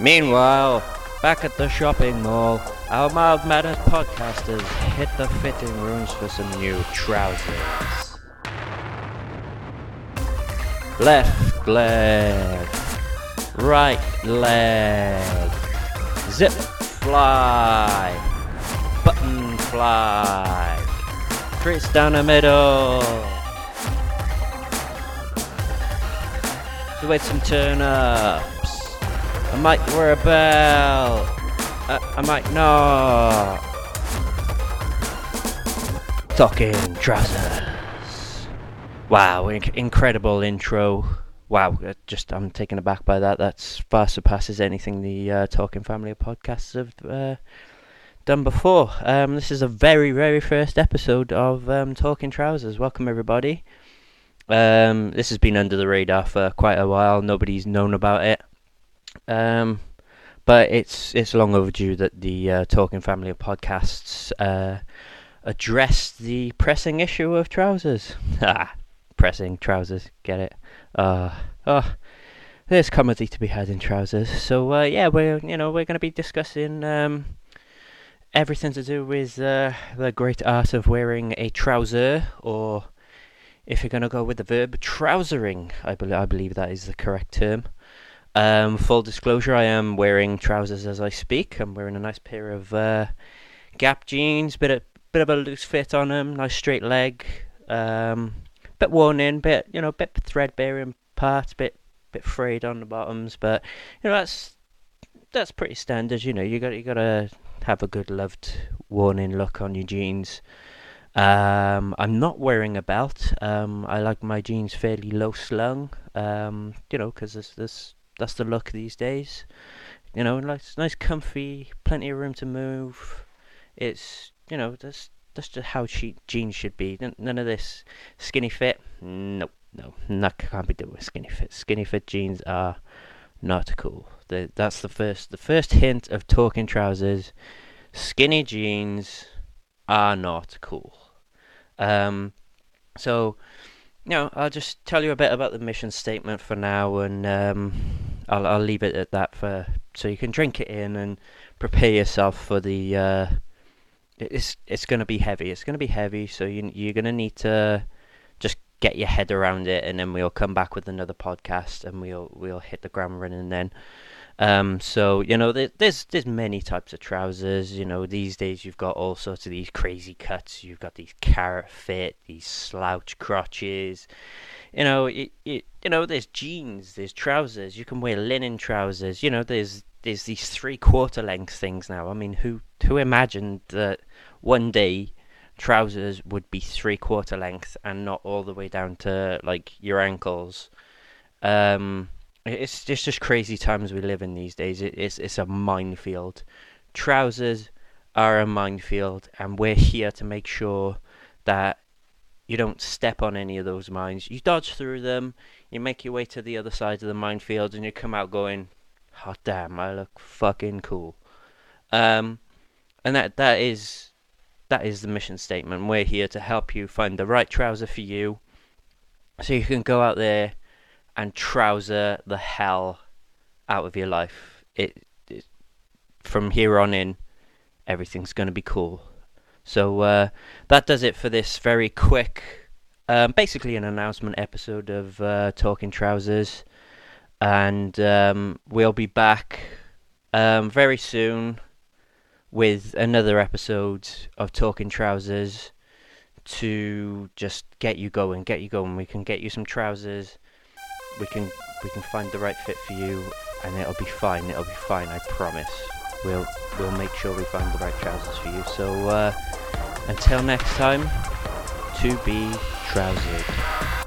Meanwhile, back at the shopping mall, our mild-mannered podcasters hit the fitting rooms for some new trousers. Left leg, right leg, zip fly, button fly, crease down the middle. So we had some turn-ups. I might wear a belt. I might not. Talking trousers. Wow, incredible intro. Wow, I'm taken aback by that. That far surpasses anything the Talking Family Podcasts have done before. This is a very, very first episode of Talking Trousers. Welcome, everybody. This has been under the radar for quite a while. Nobody's known about it. But it's long overdue that the Talking Family Podcasts addressed the pressing issue of trousers. Pressing trousers, get it? There's comedy to be had in trousers. So we're going to be discussing everything to do with the great art of wearing a trouser, or if you're going to go with the verb, trousering. I believe that is the correct term. Full disclosure: I am wearing trousers as I speak. I'm wearing a nice pair of Gap jeans, bit of a loose fit on them, nice straight leg. Bit worn in, bit threadbare in parts, bit frayed on the bottoms, but that's pretty standard. You gotta have a good loved worn in look on your jeans. I'm not wearing a belt. I like my jeans fairly low slung. Because that's the look these days. Nice, comfy, plenty of room to move. It's That's just how jeans should be. None of this skinny fit. No, that can't be done with skinny fit. Skinny fit jeans are not cool. That's the first hint of talking trousers. Skinny jeans are not cool. I'll just tell you a bit about the mission statement for now, and I'll leave it at that so you can drink it in and prepare yourself for the. It's going to be heavy. So you're going to need to just get your head around it, and then we'll come back with another podcast, and we'll hit the ground running then. There's many types of trousers. These days you've got all sorts of these crazy cuts. You've got these carrot fit, these slouch crotches. There's jeans, there's trousers. You can wear linen trousers. There's these three-quarter length things now. I mean, who imagined that one day trousers would be three-quarter length and not all the way down to, like, your ankles? It's just crazy times we live in these days. It's a minefield. Trousers are a minefield, and we're here to make sure that you don't step on any of those mines. You dodge through them, you make your way to the other side of the minefield, and you come out going, hot damn, I look fucking cool. And that is the mission statement. We're here to help you find the right trouser for you, so you can go out there and trouser the hell out of your life. It from here on in, everything's going to be cool. So that does it for this very quick, basically an announcement episode of Talking Trousers. And we'll be back very soon with another episode of Talking Trousers to just get you going. We can get you some trousers. We can find the right fit for you, and it'll be fine, I promise. We'll make sure we find the right trousers for you. So until next time, to be trousered.